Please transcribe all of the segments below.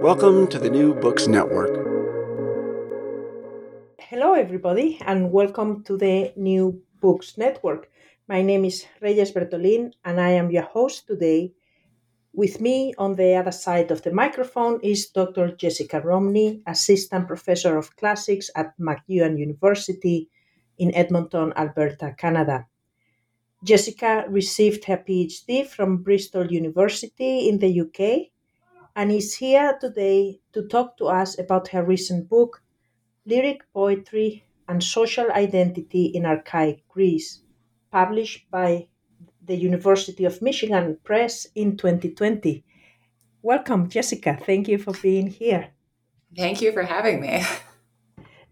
Welcome to the New Books Network. Hello everybody and welcome to the New Books Network. My name is Reyes Bertolin and I am your host today. With me on the other side of the microphone is Dr. Jessica Romney, Assistant Professor of Classics at MacEwan University in Edmonton, Alberta, Canada. Jessica received her PhD from Bristol University in the UK and is here today to talk to us about her recent book, Lyric Poetry and Social Identity in Archaic Greece, published by the University of Michigan Press in 2020. Welcome, Jessica. Thank you for being here. Thank you for having me.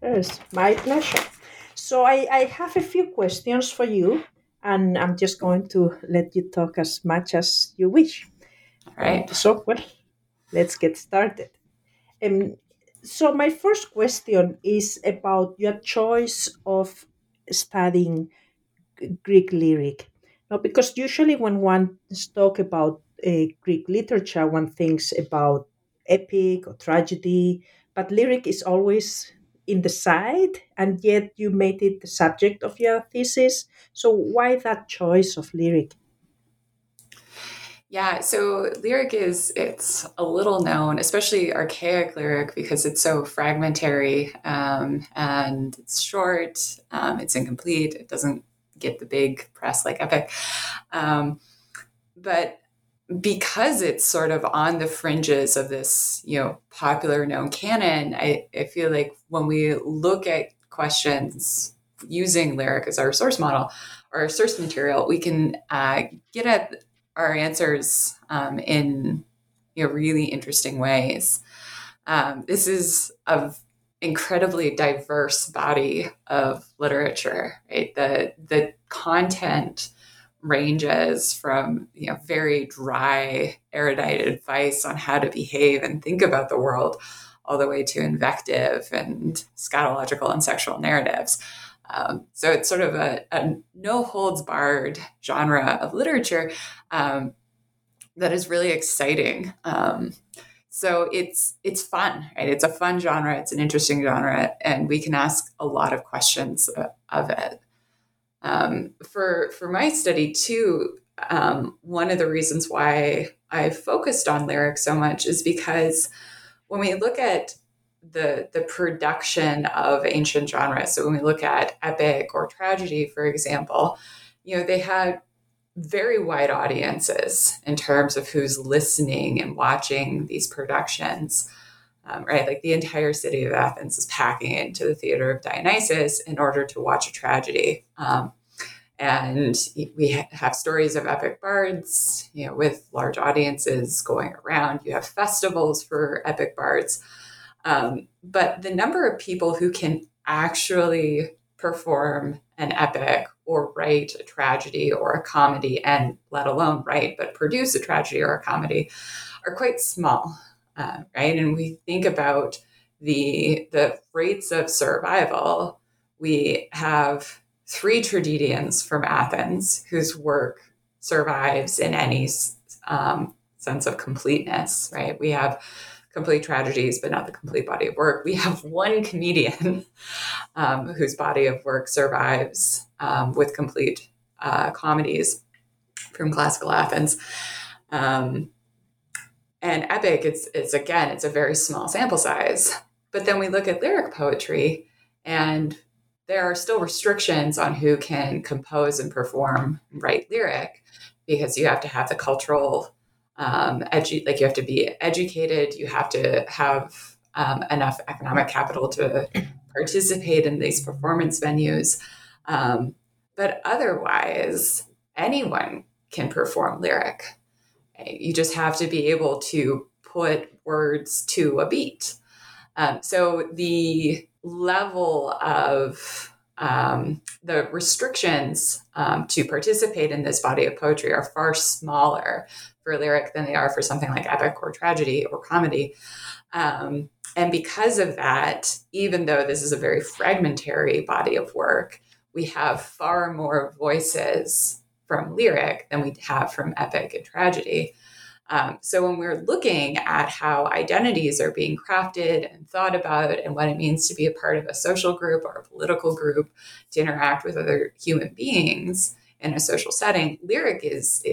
Yes, my pleasure. So I have a few questions for you, and I'm just going to let you talk as much as you wish. All right. Let's get started. So my first question is about your choice of studying Greek lyric. Now, because usually when one talks about Greek literature, one thinks about epic or tragedy, but lyric is always in the side, and yet you made it the subject of your thesis. So why that choice of lyric? Yeah, so lyric it's a little known, especially archaic lyric, because it's so fragmentary and it's short, it's incomplete, it doesn't get the big press like epic. But because it's sort of on the fringes of this, popular known canon, I feel like when we look at questions using lyric as our source model, our source material, we can get at our answers in really interesting ways. This is an incredibly diverse body of literature, right? The content ranges from very dry, erudite advice on how to behave and think about the world, all the way to invective and scatological and sexual narratives. So it's sort of a no-holds-barred genre of literature that is really exciting. So it's fun, right? It's a fun genre. It's an interesting genre, and we can ask a lot of questions of it. For my study, too, one of the reasons why I focused on lyric so much is because when we look at the production of ancient genres. So when we look at epic or tragedy, for example, they had very wide audiences in terms of who's listening and watching these productions, right? Like the entire city of Athens is packing into the Theater of Dionysus in order to watch a tragedy. And we have stories of epic bards, with large audiences going around. You have festivals for epic bards. But the number of people who can actually perform an epic or write a tragedy or a comedy, and let alone write, but produce a tragedy or a comedy, are quite small, right? And we think about the rates of survival. We have 3 tragedians from Athens whose work survives in any sense of completeness, right? We have complete tragedies, but not the complete body of work. We have one comedian whose body of work survives with complete comedies from classical Athens. And epic, it's a very small sample size. But then we look at lyric poetry, and there are still restrictions on who can compose and perform and write lyric, because you have to have the cultural you have to be educated, you have to have enough economic capital to participate in these performance venues. But otherwise, anyone can perform lyric. You just have to be able to put words to a beat. So the level of the restrictions to participate in this body of poetry are far smaller for lyric than they are for something like epic or tragedy or comedy. And because of that, even though this is a very fragmentary body of work, we have far more voices from lyric than we have from epic and tragedy. So when we're looking at how identities are being crafted and thought about and what it means to be a part of a social group or a political group, to interact with other human beings in a social setting, lyric is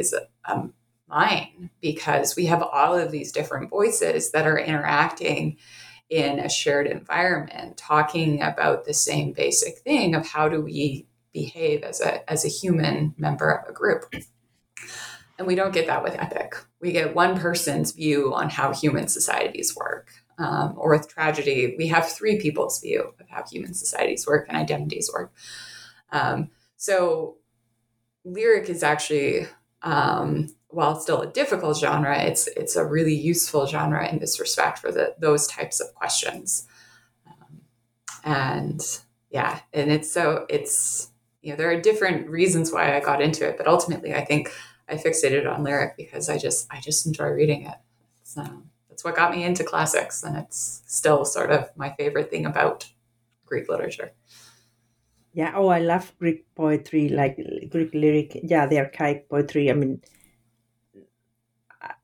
mine, because we have all of these different voices that are interacting in a shared environment, talking about the same basic thing of how do we behave as a human member of a group. And we don't get that with epic. We get one person's view on how human societies work. Or with tragedy, we have three people's view of how human societies work and identities work. So lyric is actually, while it's still a difficult genre, it's a really useful genre in this respect for those types of questions. There are different reasons why I got into it, but ultimately I think I fixated on lyric because I just enjoy reading it. So that's what got me into classics, and it's still sort of my favorite thing about Greek literature. Yeah. Oh, I love Greek poetry, like Greek lyric. Yeah, the archaic poetry. I mean,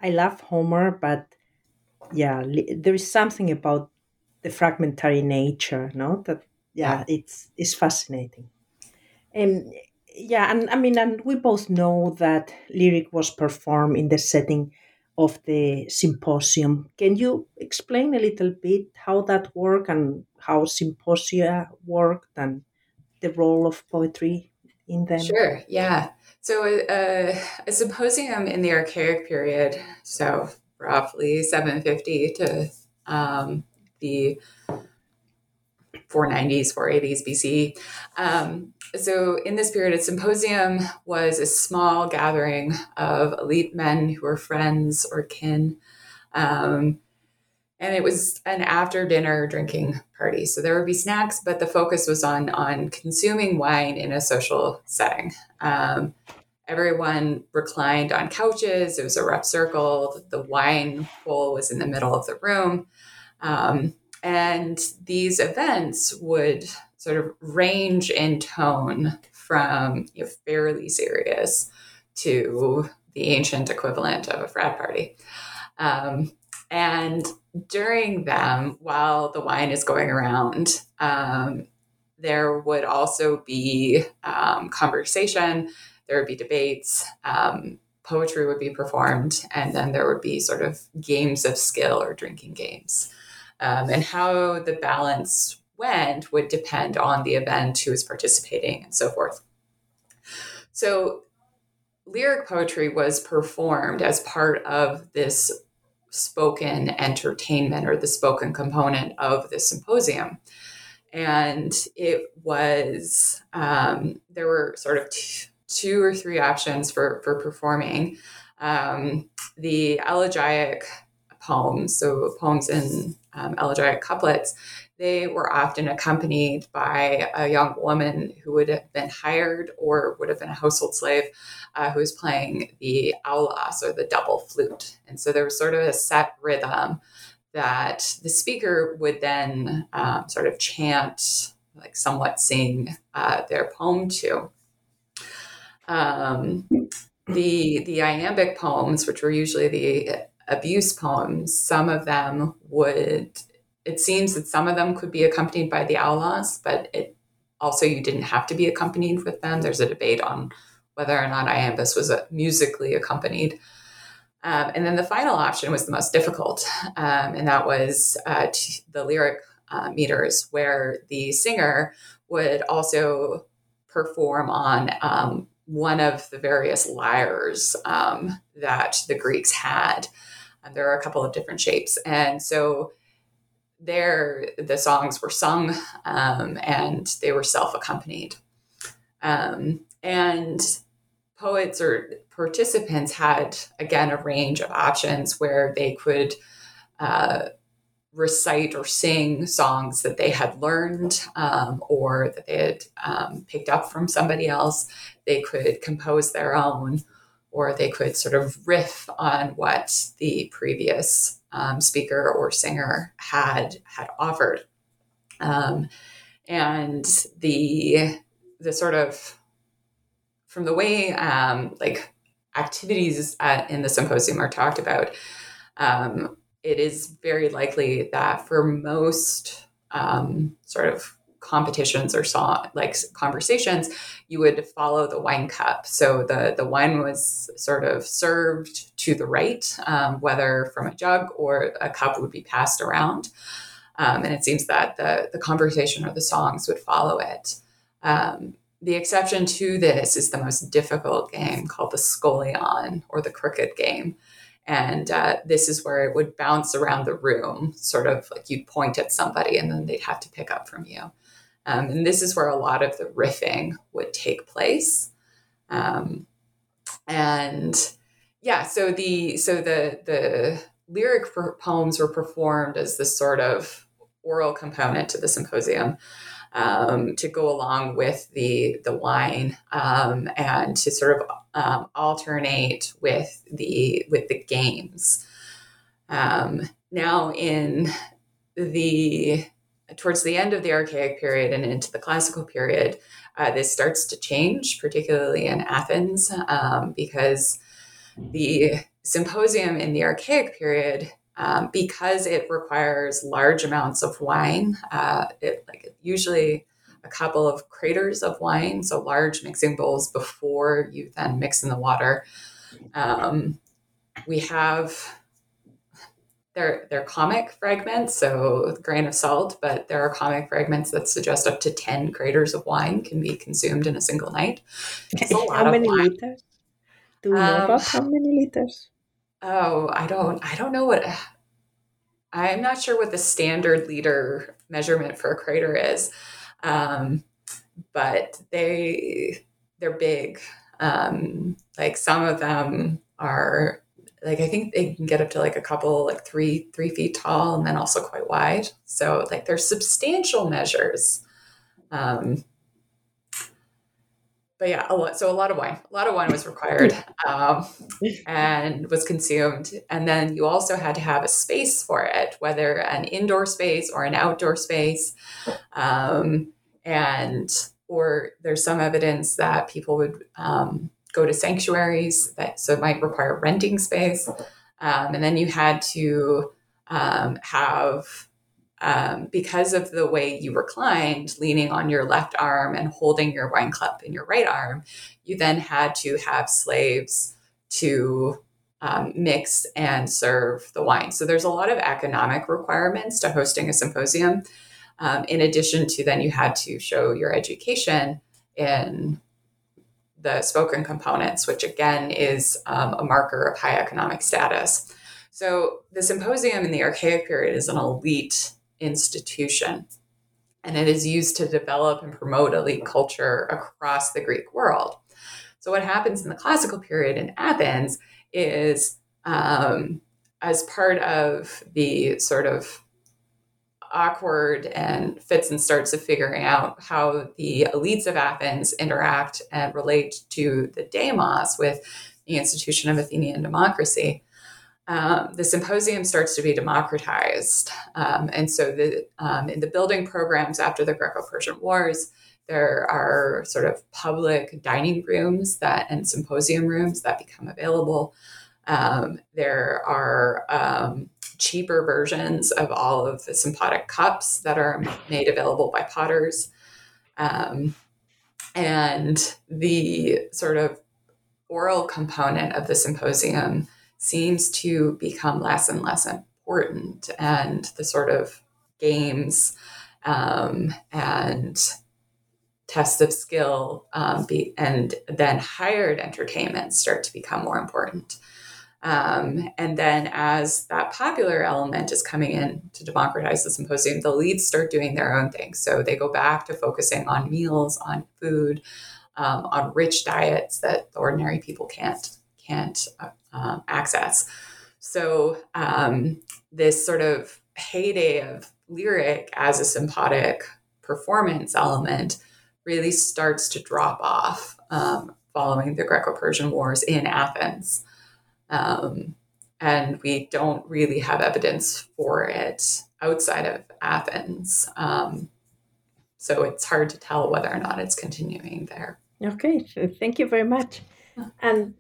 I love Homer, but yeah, there is something about the fragmentary nature, no? That it's fascinating. And we both know that lyric was performed in the setting of the symposium. Can you explain a little bit how that worked and how symposia worked and the role of poetry in them? Sure, yeah. So a symposium in the Archaic period, so roughly 750 to the 490s, 480s BC. So in this period, a symposium was a small gathering of elite men who were friends or kin. And it was an after-dinner drinking party. So there would be snacks, but the focus was on consuming wine in a social setting. Everyone reclined on couches. It was a rough circle. The wine bowl was in the middle of the room. And these events would sort of range in tone from fairly serious to the ancient equivalent of a frat party. And during them, while the wine is going around, there would also be conversation, there would be debates, poetry would be performed, and then there would be sort of games of skill or drinking games. And how the balance went would depend on the event, who was participating, and so forth. So lyric poetry was performed as part of this spoken entertainment or the spoken component of the symposium. And it was, there were sort of two or three options for performing. The elegiac poems, so poems in elegiac couplets, they were often accompanied by a young woman who would have been hired or would have been a household slave who was playing the aulos or the double flute. And so there was sort of a set rhythm that the speaker would then sort of chant, like somewhat sing their poem to. The iambic poems, which were usually the abuse poems, some of them would, it seems that some of them could be accompanied by the aulos, but it also, you didn't have to be accompanied with them. There's a debate on whether or not iambus was musically accompanied. And then the final option was the most difficult. And that was the lyric meters, where the singer would also perform on one of the various lyres that the Greeks had. There are a couple of different shapes. And so there, the songs were sung and they were self-accompanied. And poets or participants had, again, a range of options where they could recite or sing songs that they had learned or that they had picked up from somebody else. They could compose their own, or they could sort of riff on what the previous speaker or singer had offered. And the sort of, from the way like activities in the symposium are talked about, it is very likely that for most sort of competitions or conversations, you would follow the wine cup. So the wine was sort of served to the right, whether from a jug or a cup would be passed around. And it seems that the conversation or the songs would follow it. The exception to this is the most difficult game called the Scolion, or the crooked game. And this is where it would bounce around the room, sort of like you'd point at somebody and then they'd have to pick up from you. And this is where a lot of the riffing would take place. So the lyric poems were performed as this sort of oral component to the symposium, to go along with the wine, and to sort of alternate with the games. Now towards the end of the Archaic period and into the Classical period, this starts to change, particularly in Athens, because the symposium in the Archaic period, because it requires large amounts of wine, usually a couple of craters of wine, so large mixing bowls before you then mix in the water. We have they're comic fragments, so grain of salt, but there are comic fragments that suggest up to 10 craters of wine can be consumed in a single night. It's a lot. How many liters? Do you know about how many liters? Oh, I don't know what. I'm not sure what the standard liter measurement for a crater is, but they're big. Like some of them are, like, I think they can get up to like a couple, like three feet tall, and then also quite wide. So like they're substantial measures. But yeah, a lot of wine was required, and was consumed. And then you also had to have a space for it, whether an indoor space or an outdoor space. Or there's some evidence that people would go to sanctuaries, so it might require renting space. And then you had to because of the way you reclined, leaning on your left arm and holding your wine cup in your right arm, you then had to have slaves to mix and serve the wine. So there's a lot of economic requirements to hosting a symposium. In addition to, then you had to show your education in the spoken components, which again is a marker of high economic status. So the symposium in the Archaic period is an elite institution, and it is used to develop and promote elite culture across the Greek world. So what happens in the Classical period in Athens is, as part of the sort of awkward and fits and starts of figuring out how the elites of Athens interact and relate to the demos, with the institution of Athenian democracy, the symposium starts to be democratized. And so in the building programs after the Greco-Persian Wars, there are sort of public dining rooms and symposium rooms that become available. There are cheaper versions of all of the sympotic cups that are made available by potters. And the sort of oral component of the symposium seems to become less and less important, and the sort of games and tests of skill and then hired entertainment start to become more important. And then as that popular element is coming in to democratize the symposium, the elites start doing their own thing. So they go back to focusing on meals, on food, on rich diets that the ordinary people can't access. So this sort of heyday of lyric as a sympotic performance element really starts to drop off following the Greco-Persian Wars in Athens. And we don't really have evidence for it outside of Athens. So it's hard to tell whether or not it's continuing there. Okay, so thank you very much. And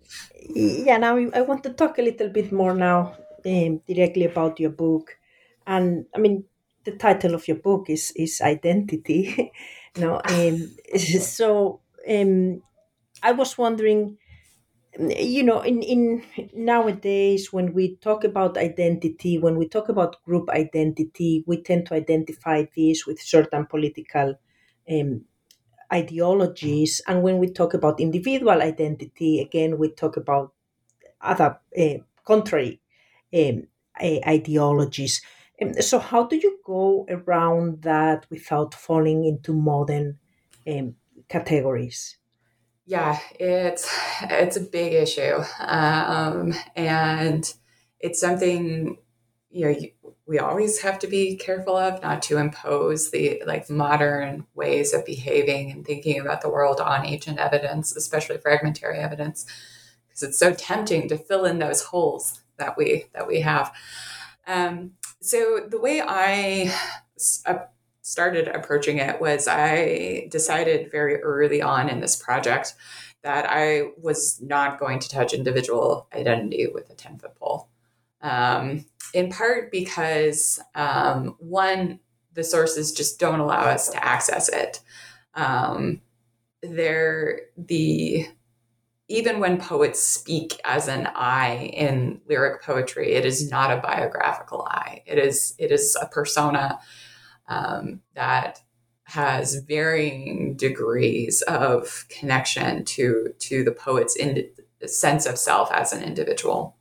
yeah, now I want to talk a little bit more now directly about your book. And I mean, the title of your book is Identity. You know, so I was wondering, you know, in nowadays when we talk about identity, when we talk about group identity, we tend to identify this with certain political ideologies. And when we talk about individual identity, again, we talk about other contrary ideologies. So how do you go around that without falling into modern categories? Yeah, it's a big issue. And it's something, you know, we always have to be careful of, not to impose the like modern ways of behaving and thinking about the world on ancient evidence, especially fragmentary evidence, because it's so tempting to fill in those holes that we have. So the way I started approaching it was I decided very early on in this project that I was not going to touch individual identity with a 10-foot pole. In part because, one, the sources just don't allow us to access it. Even when poets speak as an I in lyric poetry, it is not a biographical I. It is a persona that has varying degrees of connection to the poet's sense of self as an individual.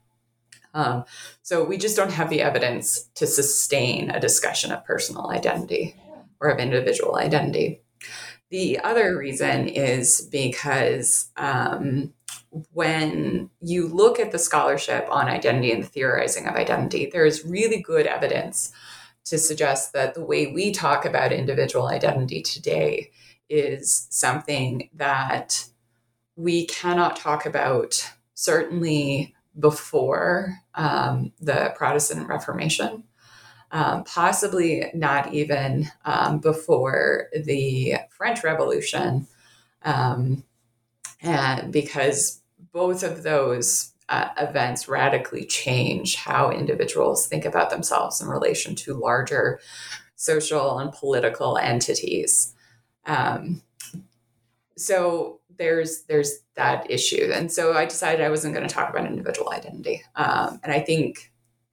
So we just don't have the evidence to sustain a discussion of personal identity or of individual identity. The other reason is because when you look at the scholarship on identity and the theorizing of identity, there is really good evidence to suggest that the way we talk about individual identity today is something that we cannot talk about, certainly before the Protestant Reformation, possibly not even before the French Revolution, and because both of those events radically change how individuals think about themselves in relation to larger social and political entities. So there's that issue. And so I decided I wasn't going to talk about individual identity. And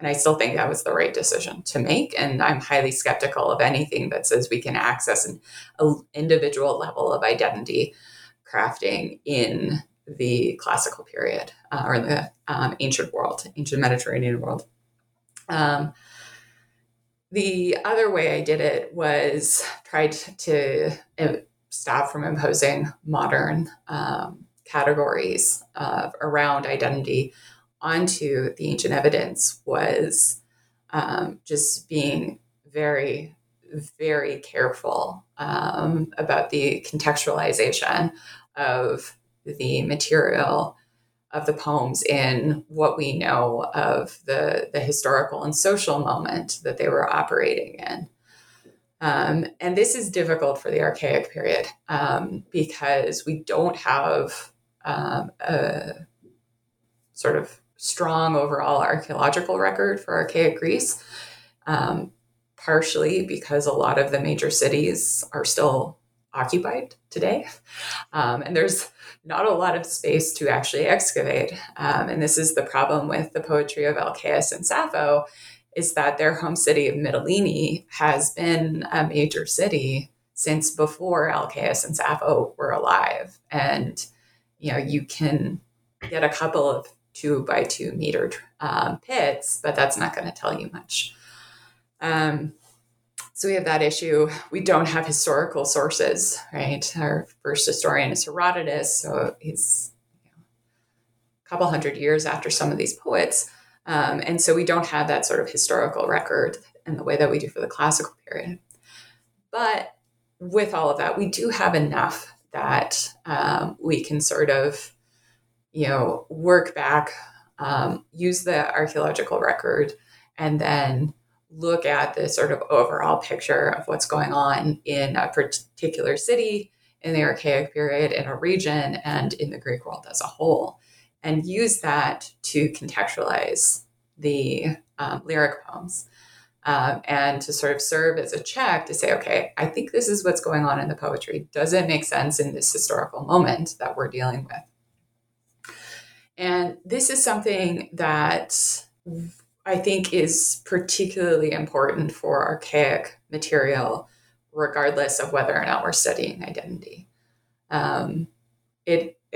I still think that was the right decision to make. And I'm highly skeptical of anything that says we can access an individual level of identity crafting in the classical period or the ancient Mediterranean world. The other way I did it was tried to stop from imposing modern categories around identity onto the ancient evidence was just being very, very careful about the contextualization of the material of the poems in what we know of the historical and social moment that they were operating in. And this is difficult for the Archaic period because we don't have a sort of strong overall archaeological record for Archaic Greece, partially because a lot of the major cities are still occupied today. And there's not a lot of space to actually excavate. And this is the problem with the poetry of Alcaeus and Sappho, is that their home city of Mytilene has been a major city since before Alcaeus and Sappho were alive. And, you know, you can get a couple of 2 by 2 meter pits, but that's not going to tell you much. So we have that issue. We don't have historical sources, right? Our first historian is Herodotus, so he's a couple hundred years after some of these poets. And so we don't have that sort of historical record in the way that we do for the classical period. But with all of that, we do have enough that we can sort of, you know, work back, use the archaeological record, and then look at the sort of overall picture of what's going on in a particular city in the Archaic period, in a region, and in the Greek world as a whole. and use that to contextualize the lyric poems and to sort of serve as a check to say, okay, I think this is what's going on in the poetry. Does it make sense in this historical moment that we're dealing with? And this is something that I think is particularly important for archaic material, regardless of whether or not we're studying identity.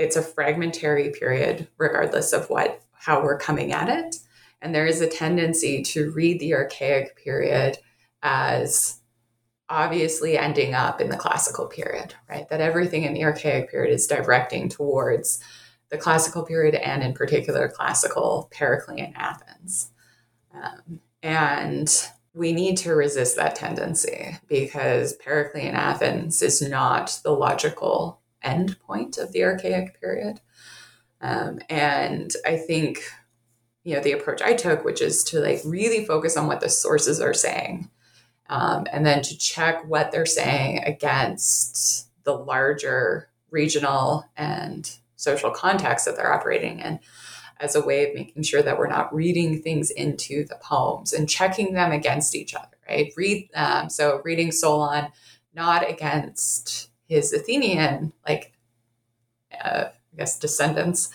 It's a fragmentary period, regardless of how we're coming at it. And there is a tendency to read the archaic period as obviously ending up in the classical period, right? That everything in the archaic period is directing towards the classical period, and in particular, classical Periclean Athens. And we need to resist that tendency, because Periclean Athens is not the logical end point of the archaic period. And I think, you know, the approach I took, which is to really focus on what the sources are saying, and then to check what they're saying against the larger regional and social context that they're operating in, as a way of making sure that we're not reading things into the poems and checking them against each other, right? So reading Solon not against his Athenian, descendants,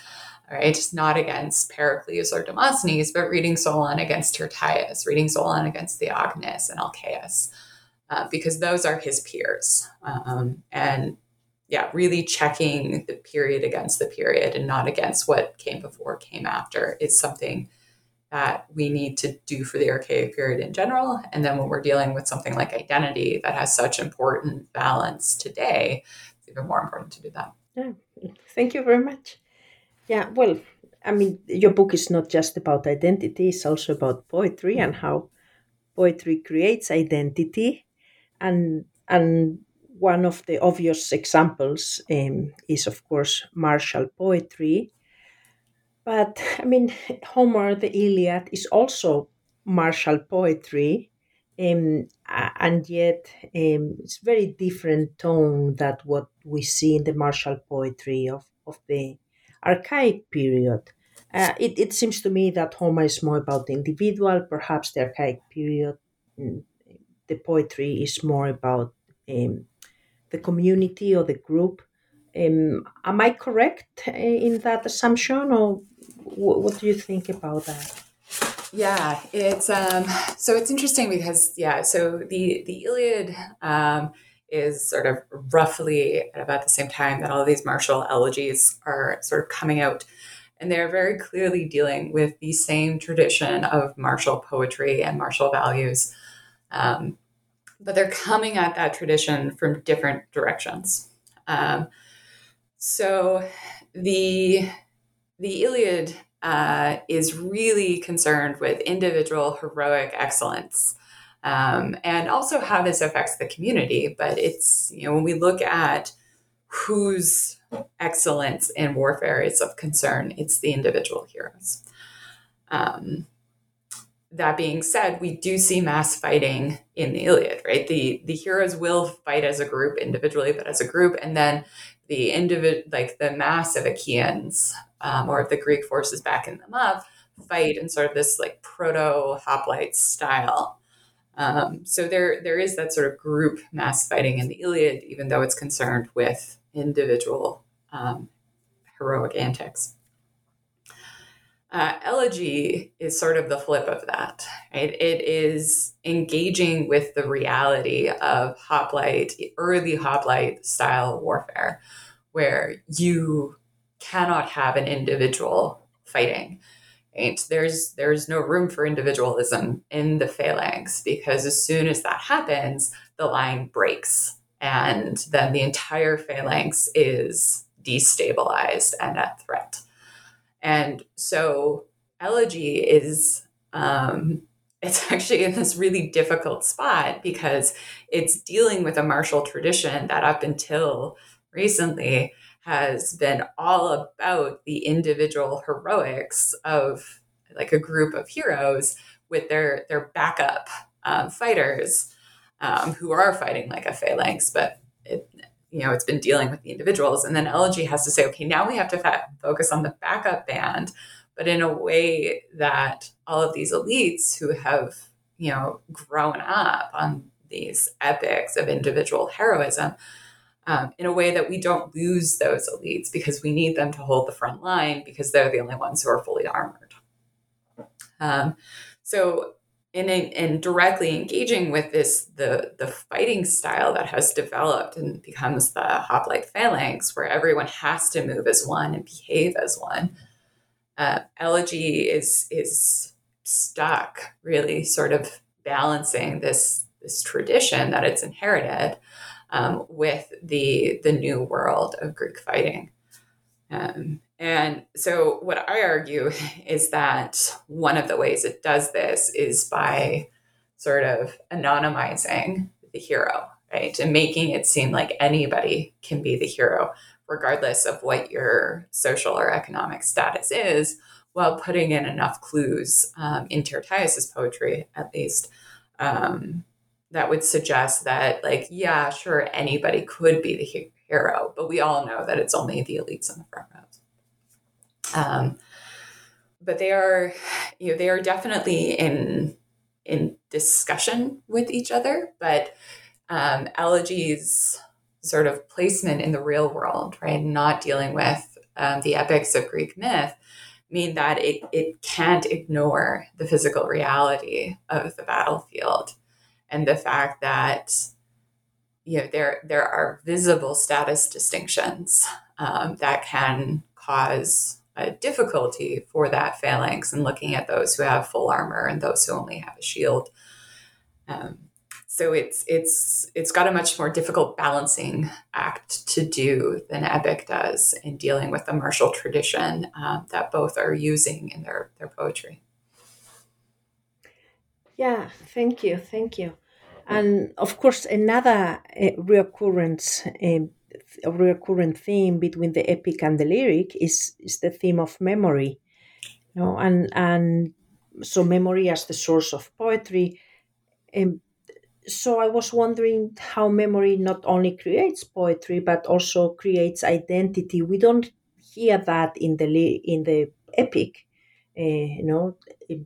right? Not against Pericles or Demosthenes, but reading Solon against Tyrtaeus, reading Solon against Theognis and Alcaeus, because those are his peers. Really checking the period against the period and not against what came before, came after, is something that we need to do for the archaic period in general. And then when we're dealing with something like identity that has such important balance today, it's even more important to do that. Yeah. Thank you very much. Yeah, well, I mean, your book is not just about identity, it's also about poetry and how poetry creates identity. And one of the obvious examples is, of course, martial poetry. But, I mean, Homer, the Iliad, is also martial poetry, and yet it's very different tone than what we see in the martial poetry of the archaic period. It seems to me that Homer is more about the individual, perhaps the archaic period. The poetry is more about the community or the group. Am I correct in that assumption, or what do you think about that? Yeah, it's so it's interesting because the Iliad is sort of roughly at about the same time that all of these martial elegies are sort of coming out. And they're very clearly dealing with the same tradition of martial poetry and martial values. But they're coming at that tradition from different directions. So the Iliad is really concerned with individual heroic excellence, and also how this affects the community. But it's, when we look at whose excellence in warfare is of concern, it's the individual heroes. That being said, we do see mass fighting in the Iliad, right? The heroes will fight as a group individually, but as a group, and then the the mass of Achaeans, or if the Greek forces backing them up, fight in sort of this proto-hoplite style. So there is that sort of group mass fighting in the Iliad, even though it's concerned with individual heroic antics. Elegy is sort of the flip of that, right? It is engaging with the reality of early hoplite style warfare, where you cannot have an individual fighting. Right? There's no room for individualism in the phalanx, because as soon as that happens, the line breaks, and then the entire phalanx is destabilized and at threat. And so elegy is, it's actually in this really difficult spot, because it's dealing with a martial tradition that up until recently has been all about the individual heroics of a group of heroes with their backup fighters who are fighting like a phalanx, but it's been dealing with the individuals. And then elegy has to say, okay, now we have to focus on the backup band, but in a way that all of these elites who have, grown up on these epics of individual heroism, in a way that we don't lose those elites, because we need them to hold the front line, because they're the only ones who are fully armored. So in directly engaging with this, the fighting style that has developed and becomes the hoplite phalanx, where everyone has to move as one and behave as one, elegy is stuck really sort of balancing this tradition that it's inherited with the new world of Greek fighting. And so what I argue is that one of the ways it does this is by sort of anonymizing the hero, right? And making it seem like anybody can be the hero, regardless of what your social or economic status is, while putting in enough clues in Tyrtaeus' poetry, at least, that would suggest that, like, yeah, sure, anybody could be the hero, but we all know that it's only the elites in the front rows. But they are definitely in discussion with each other, but elegies sort of placement in the real world, right, not dealing with the epics of Greek myth, mean that it can't ignore the physical reality of the battlefield and the fact that, there are visible status distinctions that can cause a difficulty for that phalanx in looking at those who have full armor and those who only have a shield. So it's got a much more difficult balancing act to do than epic does in dealing with the martial tradition that both are using in their poetry. Yeah, thank you. And of course, another recurrent theme between the epic and the lyric is the theme of memory, and so memory as the source of poetry. So I was wondering how memory not only creates poetry, but also creates identity. We don't hear that in the epic,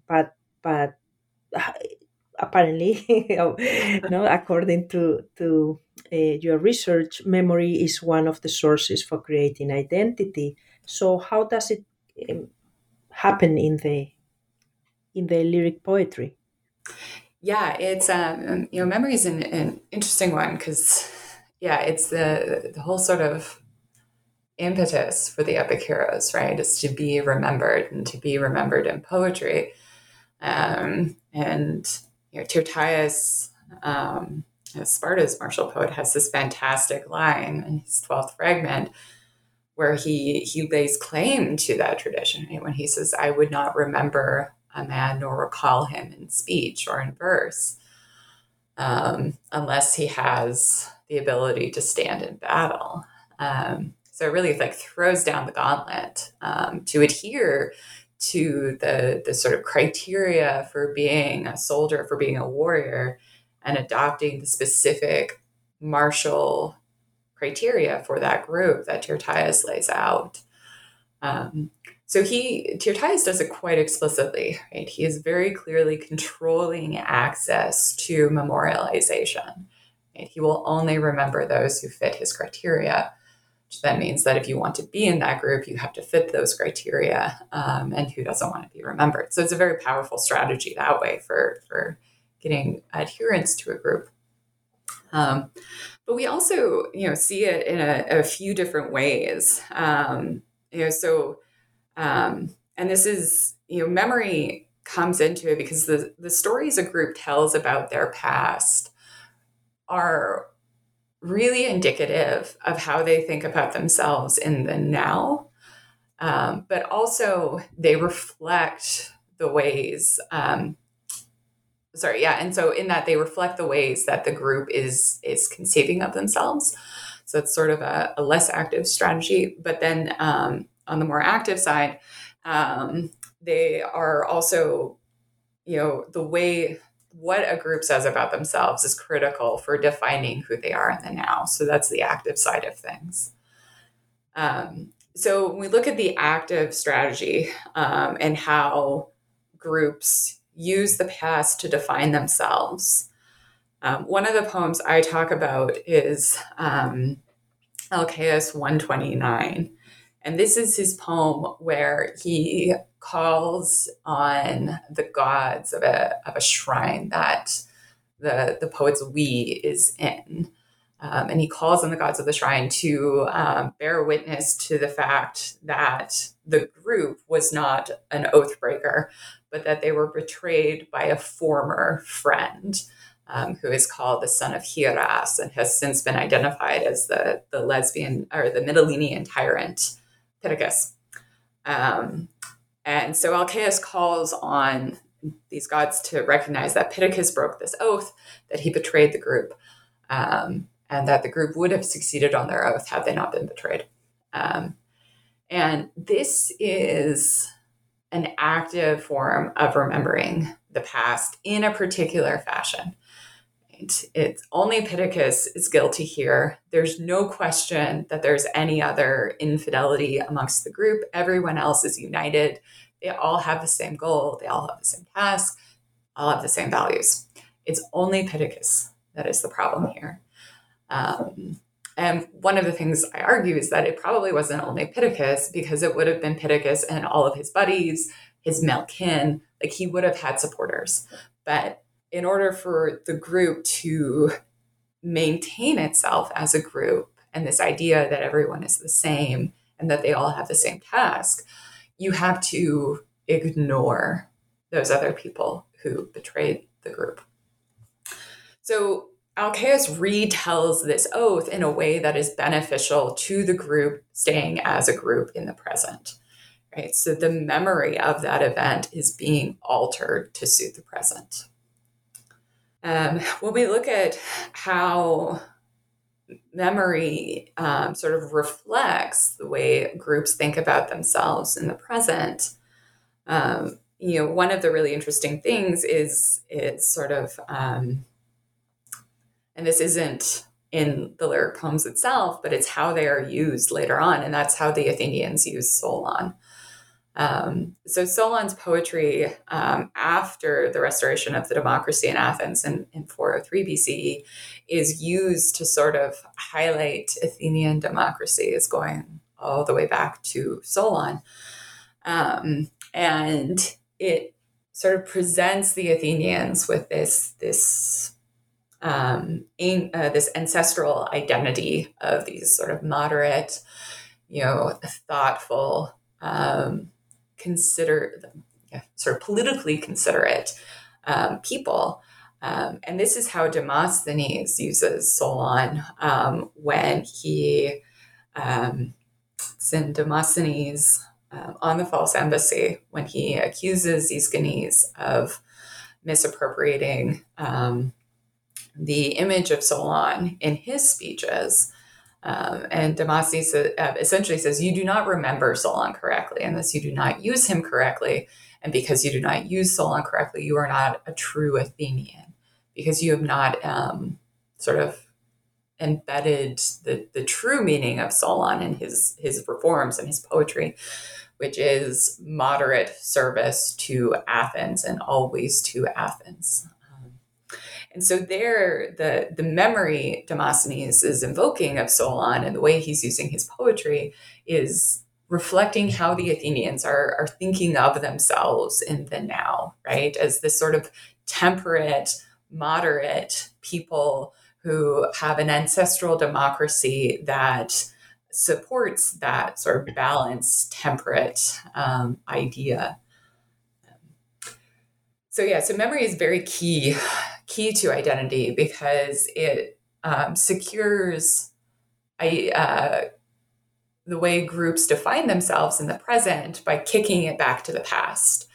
but apparently, according to your research, memory is one of the sources for creating identity. So how does it happen in the lyric poetry? Yeah, it's, memory is an interesting one because, it's the whole sort of impetus for the epic heroes, right? Is to be remembered and to be remembered in poetry. Tyrtaeus, Sparta's martial poet, has this fantastic line in his 12th fragment where he lays claim to that tradition, right? When he says, "I would not remember a man nor recall him in speech or in verse, unless he has the ability to stand in battle." So it really throws down the gauntlet to adhere to the sort of criteria for being a soldier, for being a warrior, and adopting the specific martial criteria for that group that Tyrtaeus lays out. So Tyrtaeus does it quite explicitly, right? He is very clearly controlling access to memorialization. Right? He will only remember those who fit his criteria, which then means that if you want to be in that group, you have to fit those criteria, and who doesn't want to be remembered. So it's a very powerful strategy that way for getting adherence to a group. But we also, see it in a few different ways. And this is, memory comes into it because the stories a group tells about their past are really indicative of how they think about themselves in the now. But also they reflect the ways, And so in that they reflect the ways that the group is conceiving of themselves. So it's sort of a less active strategy, but then, on the more active side, they are also, the way what a group says about themselves is critical for defining who they are in the now. So that's the active side of things. So when we look at the active strategy and how groups use the past to define themselves, one of the poems I talk about is Alcaeus 129. And this is his poem where he calls on the gods of a shrine that the poet's we is in. And he calls on the gods of the shrine to bear witness to the fact that the group was not an oath breaker, but that they were betrayed by a former friend who is called the son of Hieras and has since been identified as the lesbian or the Mytilenean tyrant Pittacus. And so Alcaeus calls on these gods to recognize that Pittacus broke this oath, that he betrayed the group, and that the group would have succeeded on their oath had they not been betrayed. And this is an active form of remembering the past in a particular fashion. It's only Pittacus is guilty here. There's no question that there's any other infidelity amongst the group. Everyone else is united. They all have the same goal. They all have the same task. All have the same values. It's only Pittacus that is the problem here. And one of the things I argue is that it probably wasn't only Pittacus, because it would have been Pittacus and all of his buddies, his male kin. Like, he would have had supporters. But in order for the group to maintain itself as a group and this idea that everyone is the same and that they all have the same task, you have to ignore those other people who betrayed the group. So Alcaeus retells this oath in a way that is beneficial to the group staying as a group in the present, right? So the memory of that event is being altered to suit the present. When we look at how memory sort of reflects the way groups think about themselves in the present, one of the really interesting things is it's sort of, and this isn't in the lyric poems itself, but it's how they are used later on, and that's how the Athenians use Solon. So Solon's poetry, after the restoration of the democracy in Athens in 403 BCE, is used to sort of highlight Athenian democracy, is going all the way back to Solon. And it sort of presents the Athenians with this ancestral identity of these sort of moderate, thoughtful, politically considerate people. And this is how Demosthenes uses Solon when he, it's in Demosthenes on the False Embassy, when he accuses Aeschines of misappropriating the image of Solon in his speeches. And Demosthenes essentially says, you do not remember Solon correctly unless you do not use him correctly. And because you do not use Solon correctly, you are not a true Athenian, because you have not sort of embedded the true meaning of Solon in his reforms and his poetry, which is moderate service to Athens and always to Athens. And so there, the memory Demosthenes is invoking of Solon and the way he's using his poetry is reflecting how the Athenians are thinking of themselves in the now, right? As this sort of temperate, moderate people who have an ancestral democracy that supports that sort of balanced, temperate idea. So memory is very key to identity, because it secures the way groups define themselves in the present by kicking it back to the past.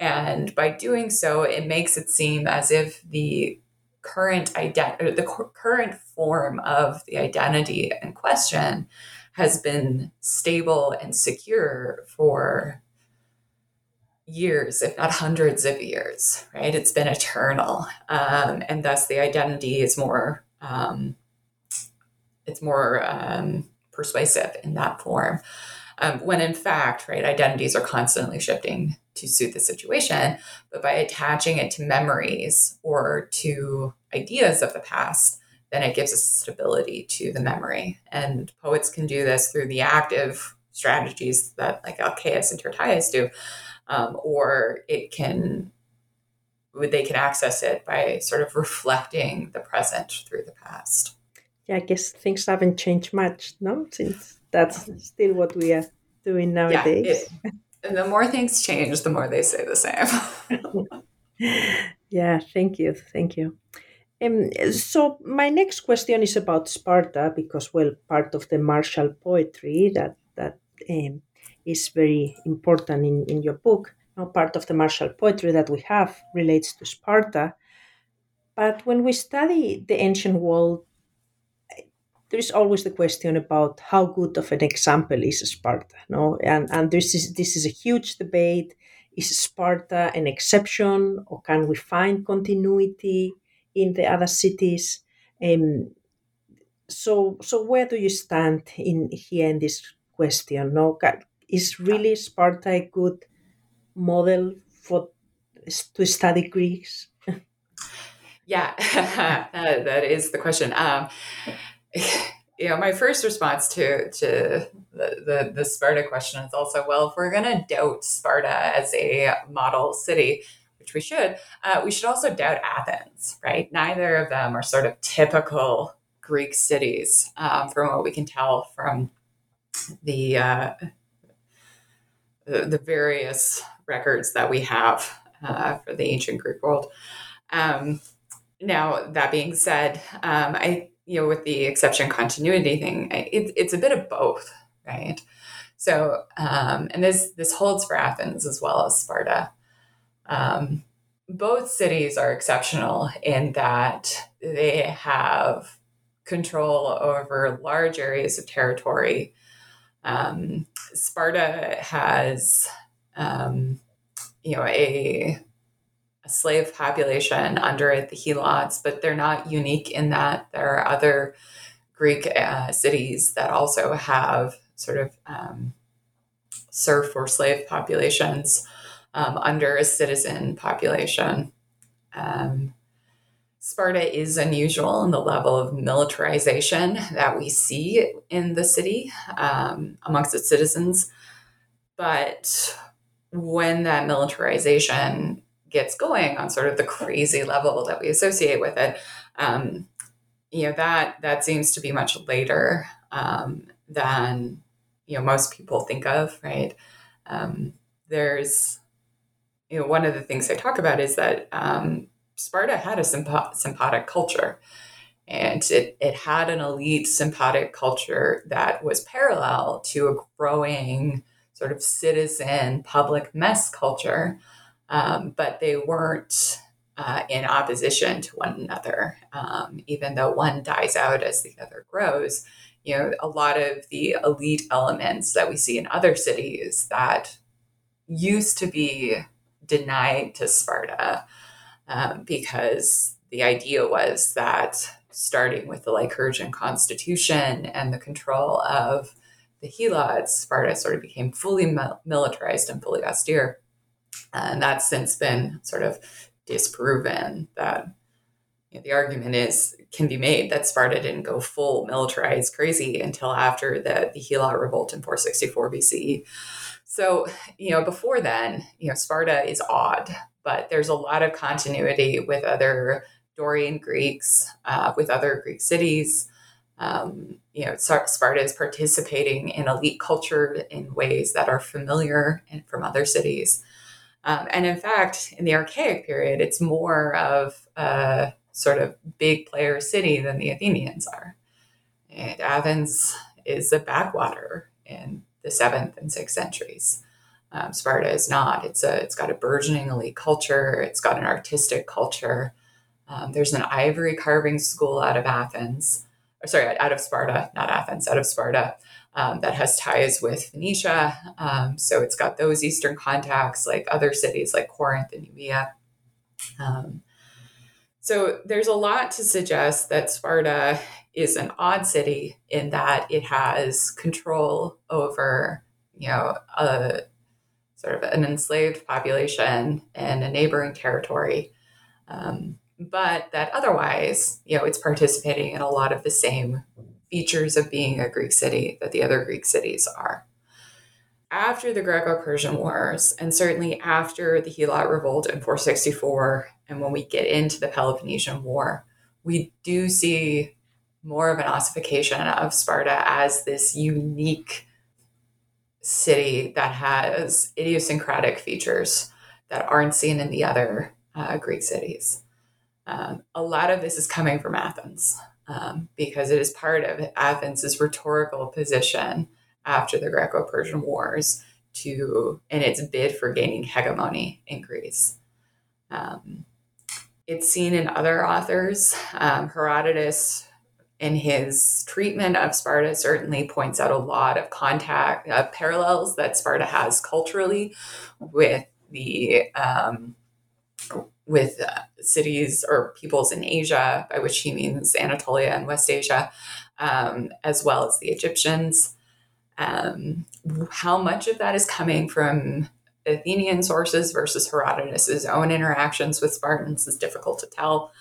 And by doing so, it makes it seem as if the current current form of the identity in question has been stable and secure for years, if not hundreds of years, right? It's been eternal. And thus the identity is more, persuasive in that form. When in fact, right, identities are constantly shifting to suit the situation, but by attaching it to memories or to ideas of the past, then it gives a stability to the memory. And poets can do this through the active strategies that like Alcaeus and Tyrtaeus do, or they can access it by sort of reflecting the present through the past. Yeah, I guess things haven't changed much, no? Since that's still what we are doing nowadays. Yeah, and the more things change, the more they stay the same. Yeah, thank you. Thank you. So my next question is about Sparta, because, well, part of the martial poetry that is very important in your book. Now, part of the martial poetry that we have relates to Sparta. But when we study the ancient world, there is always the question about how good of an example is Sparta, no? And this is a huge debate. Is Sparta an exception, or can we find continuity in the other cities? So where do you stand in this question? No, is really Sparta a good model to study Greeks? Yeah, that is the question. You know, my first response to the Sparta question is also, well, if we're going to doubt Sparta as a model city, which we should also doubt Athens, right? Neither of them are sort of typical Greek cities, from what we can tell from the various records that we have for the ancient Greek world. Now, that being said, you know, with the exception continuity thing, it's a bit of both, right? So, and this holds for Athens as well as Sparta. Both cities are exceptional in that they have control over large areas of territory. Sparta has, a slave population under it, the Helots, but they're not unique in that. There are other Greek cities that also have sort of serf or slave populations under a citizen population. Sparta is unusual in the level of militarization that we see in the city amongst its citizens. But when that militarization gets going on sort of the crazy level that we associate with it, that seems to be much later than, most people think of, right? There's, one of the things I talk about is that Sparta had a sympotic culture, and it had an elite sympotic culture that was parallel to a growing sort of citizen public mess culture. But they weren't in opposition to one another, even though one dies out as the other grows. A lot of the elite elements that we see in other cities that used to be denied to Sparta because the idea was that, starting with the Lycurgian constitution and the control of the Helots, Sparta sort of became fully militarized and fully austere. And that's since been sort of disproven. That the argument can be made that Sparta didn't go full militarized crazy until after the Helot revolt in 464 BCE. So, before then, Sparta is odd, but there's a lot of continuity with other Dorian Greeks, with other Greek cities. Sparta is participating in elite culture in ways that are familiar and from other cities. And in fact, in the Archaic period, it's more of a sort of big player city than the Athenians are. And Athens is a backwater in the 7th and 6th centuries. Sparta is not. It's got a burgeoning elite culture. It's got an artistic culture. There's an ivory carving school out of Athens. out of Sparta, not Athens, out of Sparta, that has ties with Phoenicia. So it's got those Eastern contacts, like other cities like Corinth and Euboea. So there's a lot to suggest that Sparta is an odd city in that it has control over, a sort of an enslaved population and a neighboring territory. But that otherwise, it's participating in a lot of the same features of being a Greek city that the other Greek cities are. After the Greco-Persian Wars, and certainly after the Helot Revolt in 464, and when we get into the Peloponnesian War, we do see more of an ossification of Sparta as this unique city that has idiosyncratic features that aren't seen in the other Greek cities. A lot of this is coming from Athens because it is part of Athens' rhetorical position after the Greco-Persian Wars and its bid for gaining hegemony in Greece. It's seen in other authors. Herodotus, in his treatment of Sparta, certainly points out a lot of parallels that Sparta has culturally with the cities or peoples in Asia, by which he means Anatolia and West Asia, as well as the Egyptians. How much of that is coming from Athenian sources versus Herodotus's own interactions with Spartans is difficult to tell,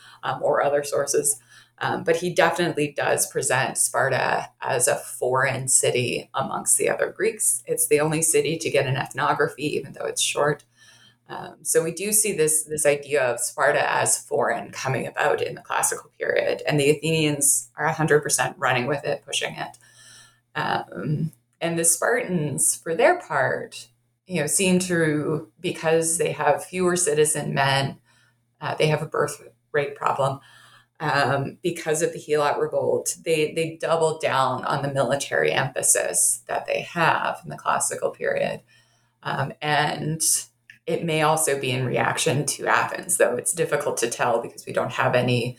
or other sources. But he definitely does present Sparta as a foreign city amongst the other Greeks. It's the only city to get an ethnography, even though it's short. So we do see this idea of Sparta as foreign coming about in the classical period, and the Athenians are 100% running with it, pushing it. And the Spartans, for their part, seem to, because they have fewer citizen men, they have a birth rate problem. Because of the Helot Revolt, they double down on the military emphasis that they have in the classical period. And it may also be in reaction to Athens, though it's difficult to tell because we don't have any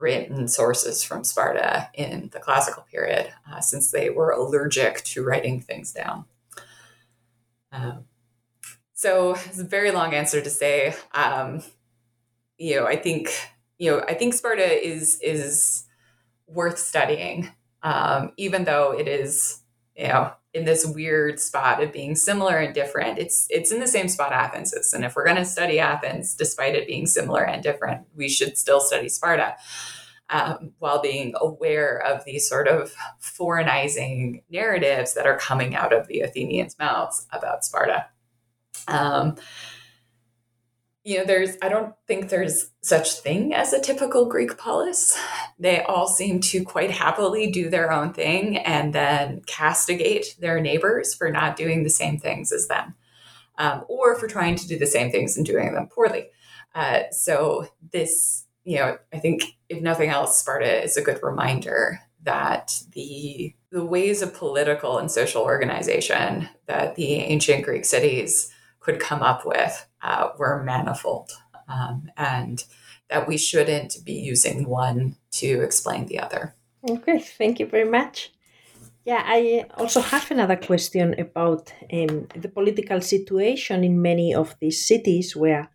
written sources from Sparta in the classical period, since they were allergic to writing things down. So it's a very long answer to say, I think Sparta is worth studying, even though it is, in this weird spot of being similar and different. It's in the same spot Athens is. And if we're going to study Athens, despite it being similar and different, we should still study Sparta while being aware of these sort of foreignizing narratives that are coming out of the Athenians' mouths about Sparta. I don't think there's such thing as a typical Greek polis. They all seem to quite happily do their own thing and then castigate their neighbors for not doing the same things as them, or for trying to do the same things and doing them poorly. So this, I think if nothing else, Sparta is a good reminder that the ways of political and social organization that the ancient Greek cities could come up with were manifold, and that we shouldn't be using one to explain the other. Okay, thank you very much. Yeah, I also have another question about the political situation in many of these cities where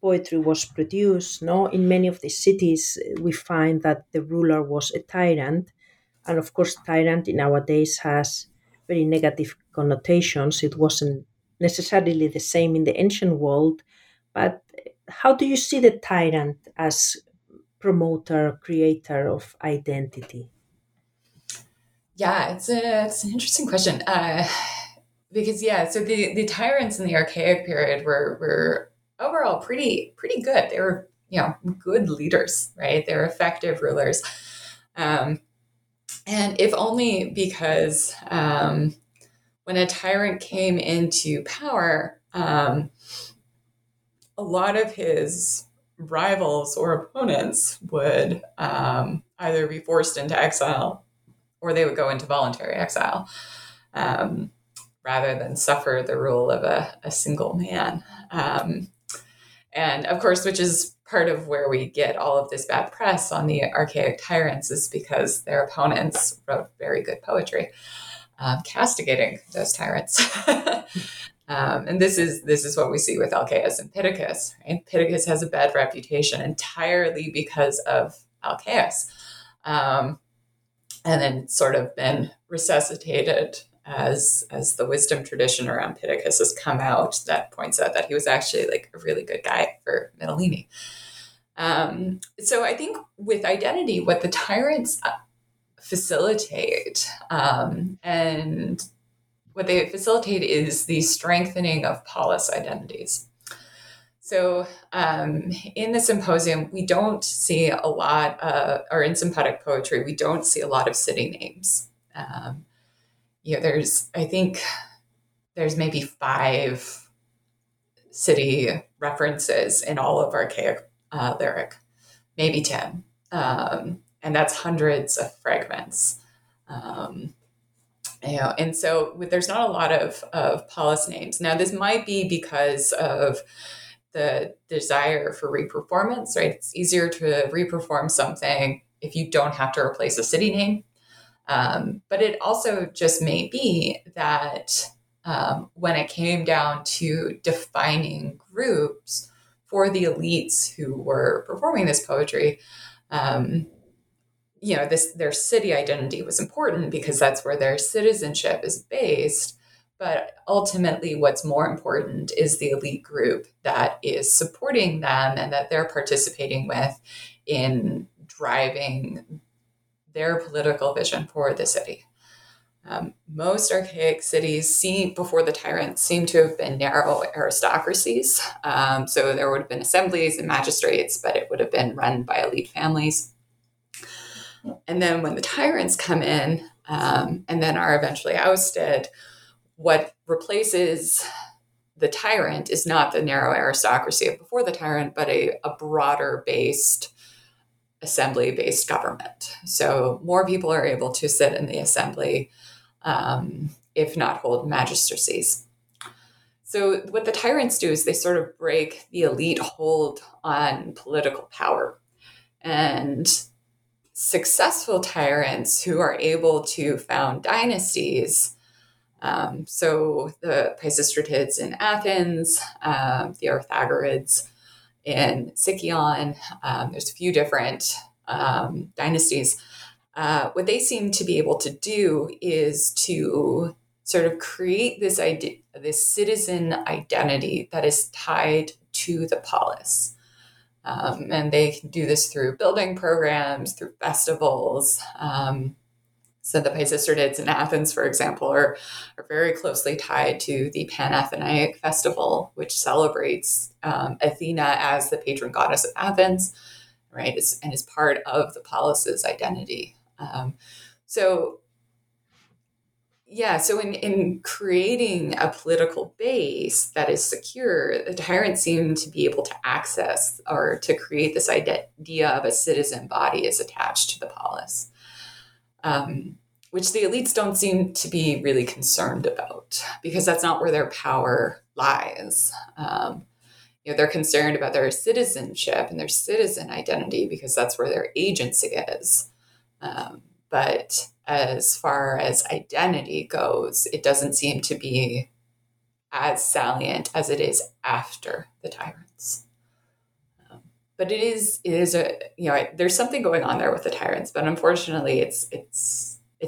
poetry was produced. No, in many of these cities, we find that the ruler was a tyrant, and of course, tyrant nowadays has very negative connotations. It wasn't necessarily the same in the ancient world, but how do you see the tyrant as promoter, creator of identity? Yeah, it's an interesting question. Because so the tyrants in the Archaic period were overall pretty good. They were, good leaders, right? They were effective rulers. And if only because when a tyrant came into power, a lot of his rivals or opponents would either be forced into exile or they would go into voluntary exile rather than suffer the rule of a single man. And of course, which is part of where we get all of this bad press on the archaic tyrants is because their opponents wrote very good poetry, castigating those tyrants. And this is what we see with Alcaeus and Pittacus. Right? Pittacus has a bad reputation entirely because of Alcaeus, and then sort of been resuscitated as the wisdom tradition around Pittacus has come out that points out that he was actually like a really good guy for Mytilene. So I think with identity, what the tyrants facilitate and what they facilitate is the strengthening of polis identities. So in the symposium, we don't see a lot, or in sympotic poetry, we don't see a lot of city names. There's maybe 5 city references in all of archaic lyric, maybe 10. And that's hundreds of fragments. And so there's not a lot of polis names. Now, this might be because of the desire for reperformance, right? It's easier to reperform something if you don't have to replace a city name. But it also just may be that when it came down to defining groups for the elites who were performing this poetry, their city identity was important because that's where their citizenship is based. But ultimately, what's more important is the elite group that is supporting them and that they're participating with in driving their political vision for the city. Most archaic cities before the tyrants seem to have been narrow aristocracies. So there would have been assemblies and magistrates, but it would have been run by elite families. And then when the tyrants come in and then are eventually ousted, what replaces the tyrant is not the narrow aristocracy of before the tyrant, but a broader-based, assembly-based government. So more people are able to sit in the assembly, if not hold magistracies. So what the tyrants do is they sort of break the elite hold on political power. And successful tyrants who are able to found dynasties. So the Pisistratids in Athens, the Orthagorids in Scolion, there's a few different dynasties. What they seem to be able to do is to sort of create this idea, this citizen identity that is tied to the polis. And they can do this through building programs, through festivals. So the Pisistratids in Athens, for example, are very closely tied to the Panathenaic Festival, which celebrates Athena as the patron goddess of Athens, right? And is part of the polis's identity. So in creating a political base that is secure, the tyrants seem to be able to access or to create this idea of a citizen body is attached to the polis, which the elites don't seem to be really concerned about because that's not where their power lies. They're concerned about their citizenship and their citizen identity because that's where their agency is. But as far as identity goes, it doesn't seem to be as salient as it is after the tyrants. But it is there's something going on there with the tyrants, but unfortunately it's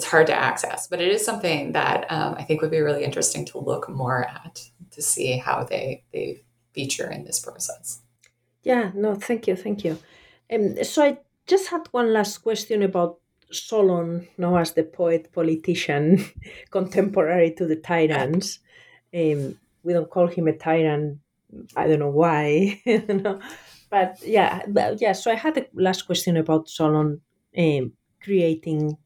hard to access. But it is something that I think would be really interesting to look more at to see how they feature in this process. Yeah, no, thank you. So I just had one last question about Solon, known as the poet politician, contemporary to the tyrants. We don't call him a tyrant. I don't know why. But so I had a last question about Solon creating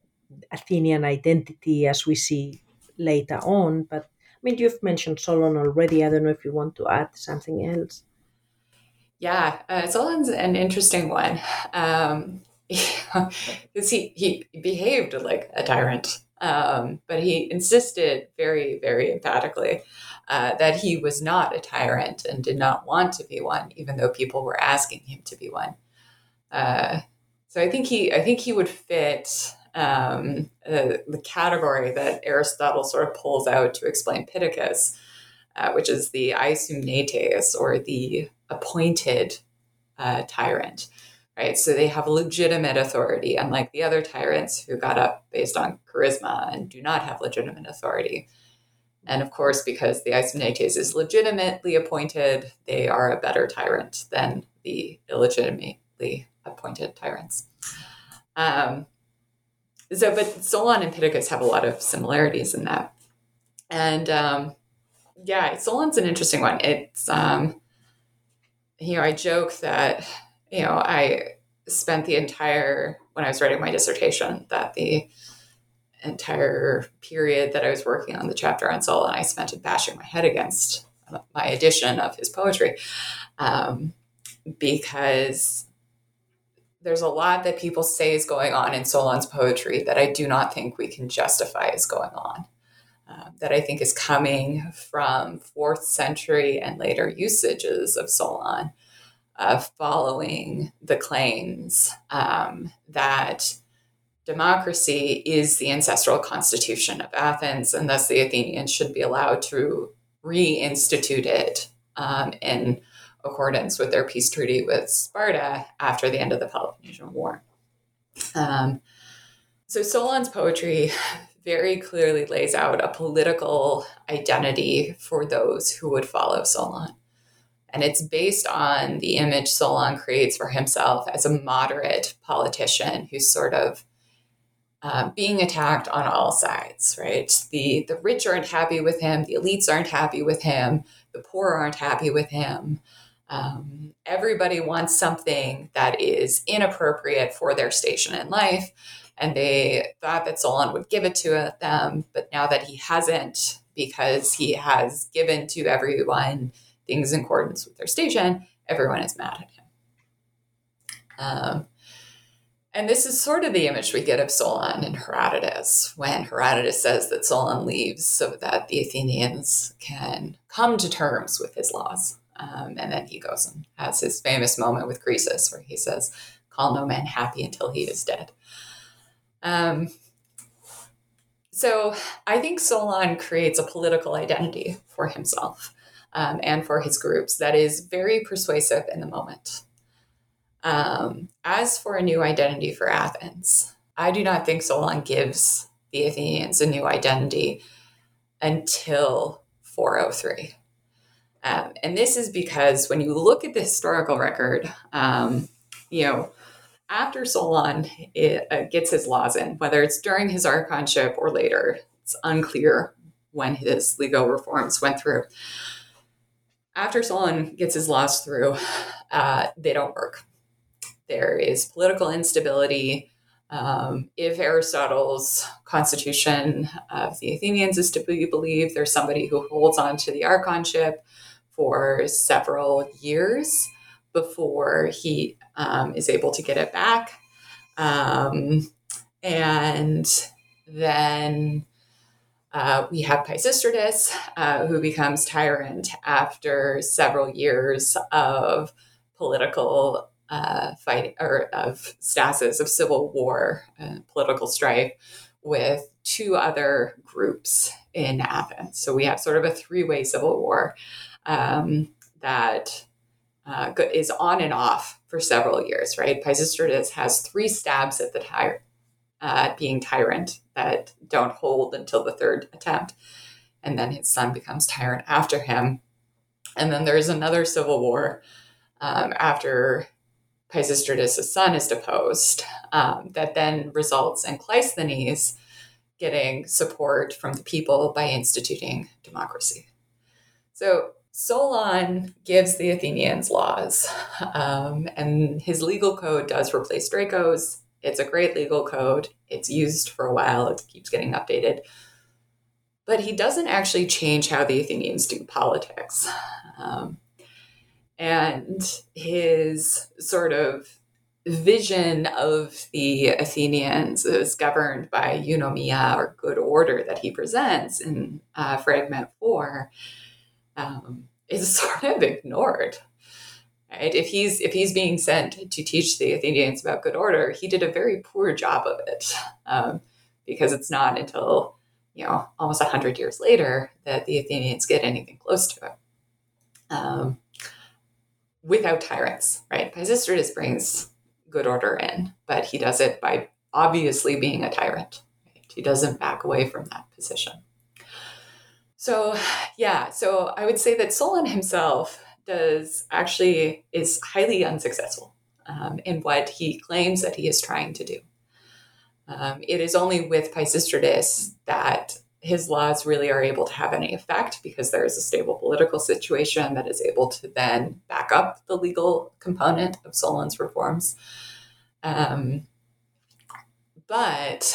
Athenian identity as we see later on. But I mean, you've mentioned Solon already. I don't know if you want to add something else. Yeah, Solon's an interesting one. Because he behaved like a tyrant. But he insisted very, very emphatically that he was not a tyrant and did not want to be one, even though people were asking him to be one. So I think he would fit the category that Aristotle sort of pulls out to explain Pittacus, which is the aesumnetes, or the appointed tyrant, right? So they have legitimate authority, unlike the other tyrants who got up based on charisma and do not have legitimate authority. And of course, because the aesumnetes is legitimately appointed, they are a better tyrant than the illegitimately appointed tyrants. But Solon and Pittacus have a lot of similarities in that. And Solon's an interesting one. It's, I joke that, I spent when I was writing my dissertation, that the entire period that I was working on the chapter on Solon, I spent bashing my head against my edition of his poetry, because there's a lot that people say is going on in Solon's poetry that I do not think we can justify is going on, that I think is coming from 4th century and later usages of Solon, following the claims that democracy is the ancestral constitution of Athens, and thus the Athenians should be allowed to reinstitute it in accordance with their peace treaty with Sparta after the end of the Peloponnesian War. So Solon's poetry very clearly lays out a political identity for those who would follow Solon. And it's based on the image Solon creates for himself as a moderate politician who's sort of being attacked on all sides, right? The rich aren't happy with him. The elites aren't happy with him. The poor aren't happy with him. Everybody wants something that is inappropriate for their station in life, and they thought that Solon would give it to them, but now that he hasn't, because he has given to everyone things in accordance with their station, everyone is mad at him. And this is sort of the image we get of Solon in Herodotus, when Herodotus says that Solon leaves so that the Athenians can come to terms with his laws. And then he goes and has his famous moment with Croesus, where he says, "Call no man happy until he is dead." So I think Solon creates a political identity for himself and for his groups that is very persuasive in the moment. As for a new identity for Athens, I do not think Solon gives the Athenians a new identity until 403. And this is because when you look at the historical record, after Solon gets his laws in, whether it's during his archonship or later, it's unclear when his legal reforms went through. After Solon gets his laws through, they don't work. There is political instability. If Aristotle's constitution of the Athenians is to be believed, there's somebody who holds on to the archonship for several years before he is able to get it back. And then we have Pisistratus, who becomes tyrant after several years of political fight, or of stasis, of civil war, political strife with 2 other groups in Athens. So we have sort of a 3-way civil war that is on and off for several years, right? Pisistratus has 3 stabs at the being tyrant that don't hold until the 3rd attempt. And then his son becomes tyrant after him. And then there's another civil war after Pisistratus' son is deposed, that then results in Cleisthenes getting support from the people by instituting democracy. So Solon gives the Athenians laws, and his legal code does replace Draco's. It's a great legal code. It's used for a while. It keeps getting updated. But he doesn't actually change how the Athenians do politics. And his sort of vision of the Athenians is governed by eunomia, or good order, that he presents in fragment 4 is sort of ignored. Right? If he's being sent to teach the Athenians about good order, he did a very poor job of it, because it's not until almost 100 years later that the Athenians get anything close to it, without tyrants. Right? Pisistratus brings good order in, but he does it by obviously being a tyrant. Right? He doesn't back away from that position. So I would say that Solon himself is highly unsuccessful in what he claims that he is trying to do. It is only with Pisistratus that his laws really are able to have any effect, because there is a stable political situation that is able to then back up the legal component of Solon's reforms. But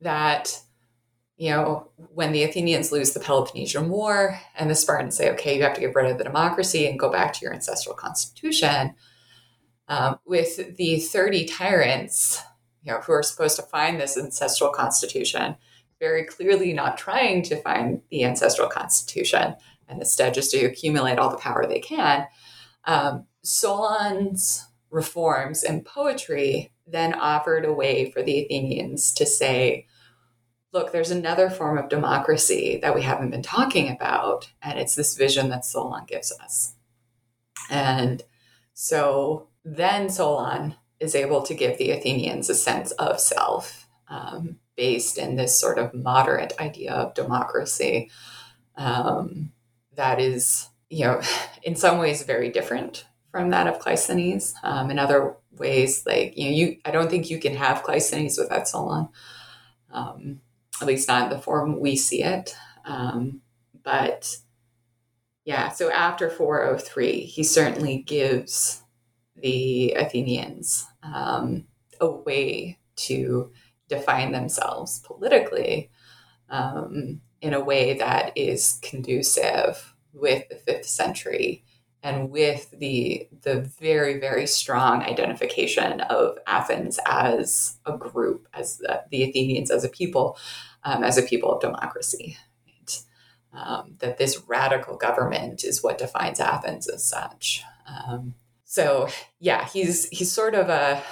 that, when the Athenians lose the Peloponnesian War and the Spartans say, okay, you have to get rid of the democracy and go back to your ancestral constitution, with the 30 tyrants, who are supposed to find this ancestral constitution, very clearly not trying to find the ancestral constitution, and instead just to accumulate all the power they can, Solon's reforms and poetry then offered a way for the Athenians to say, look, there's another form of democracy that we haven't been talking about, and it's this vision that Solon gives us. And so then Solon is able to give the Athenians a sense of self, based in this sort of moderate idea of democracy that is, in some ways very different from that of Cleisthenes. In other ways, I don't think you can have Cleisthenes without Solon, at least not in the form we see it. So after 403, he certainly gives the Athenians a way to define themselves politically in a way that is conducive with the 5th century and with the very, very strong identification of Athens as a group, as the Athenians as a people of democracy. Right? That this radical government is what defines Athens as such. He's sort of a...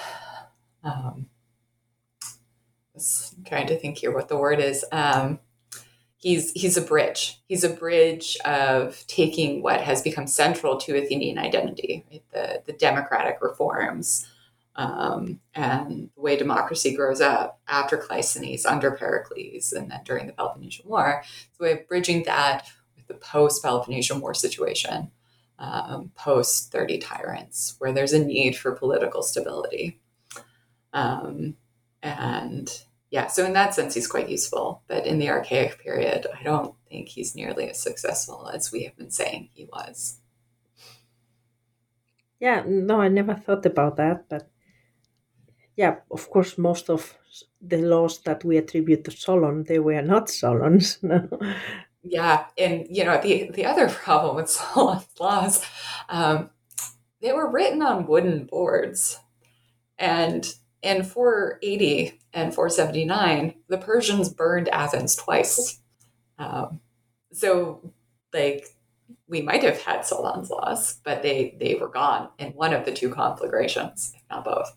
I'm trying to think here what the word is. He's a bridge. He's a bridge of taking what has become central to Athenian identity, right? The democratic reforms and the way democracy grows up after Cleisthenes, under Pericles, and then during the Peloponnesian War. It's a way of bridging that with the post-Peloponnesian War situation, post-30 tyrants, where there's a need for political stability. So in that sense, he's quite useful. But in the Archaic period, I don't think he's nearly as successful as we have been saying he was. Yeah, no, I never thought about that. But yeah, of course, most of the laws that we attribute to Solon, they were not Solon's. No. Yeah, and the other problem with Solon's laws, they were written on wooden boards. And in 480 and 479, the Persians burned Athens twice. We might have had Solon's laws, but they were gone in one of the two conflagrations, if not both.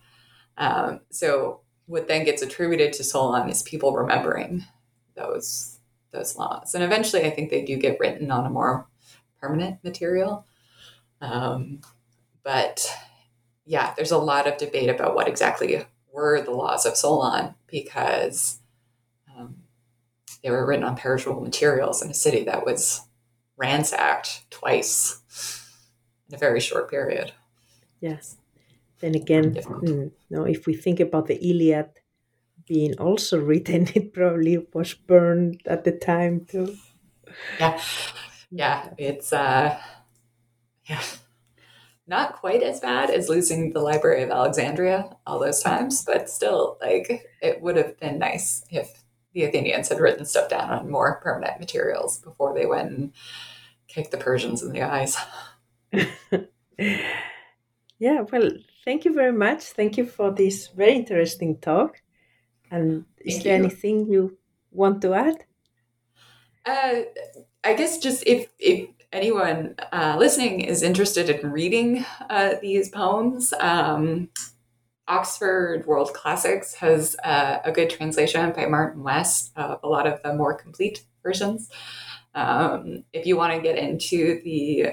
So what then gets attributed to Solon is people remembering those laws. And eventually, I think they do get written on a more permanent material. There's a lot of debate about what exactly were the laws of Solon, because they were written on perishable materials in a city that was ransacked twice in a very short period. Yes. Then again, if we think about the Iliad being also written, it probably was burned at the time too. Yeah. It's not quite as bad as losing the Library of Alexandria all those times, but still, it would have been nice if the Athenians had written stuff down on more permanent materials before they went and kicked the Persians in the eyes. Yeah, well, Thank you very much. Thank you for this very interesting talk. And is there anything you want to add? I guess just if anyone listening is interested in reading these poems, Oxford World Classics has a good translation by Martin West of a lot of the more complete versions. If you want to get into the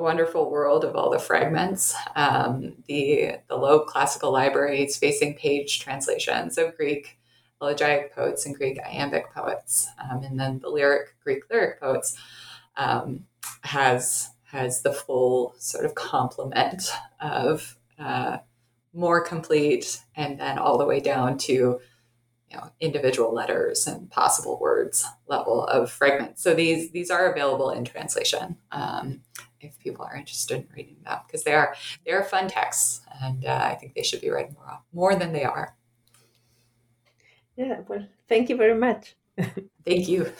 wonderful world of all the fragments, the Loeb Classical Library's facing page translations of Greek elegiac poets and Greek iambic poets, and then the Greek lyric poets has the full sort of complement of more complete, and then all the way down to, you know, individual letters and possible words level of fragments. So these are available in translation if people are interested in reading them, because they are fun texts, and I think they should be read more than they are. Yeah, well, thank you very much. Thank you.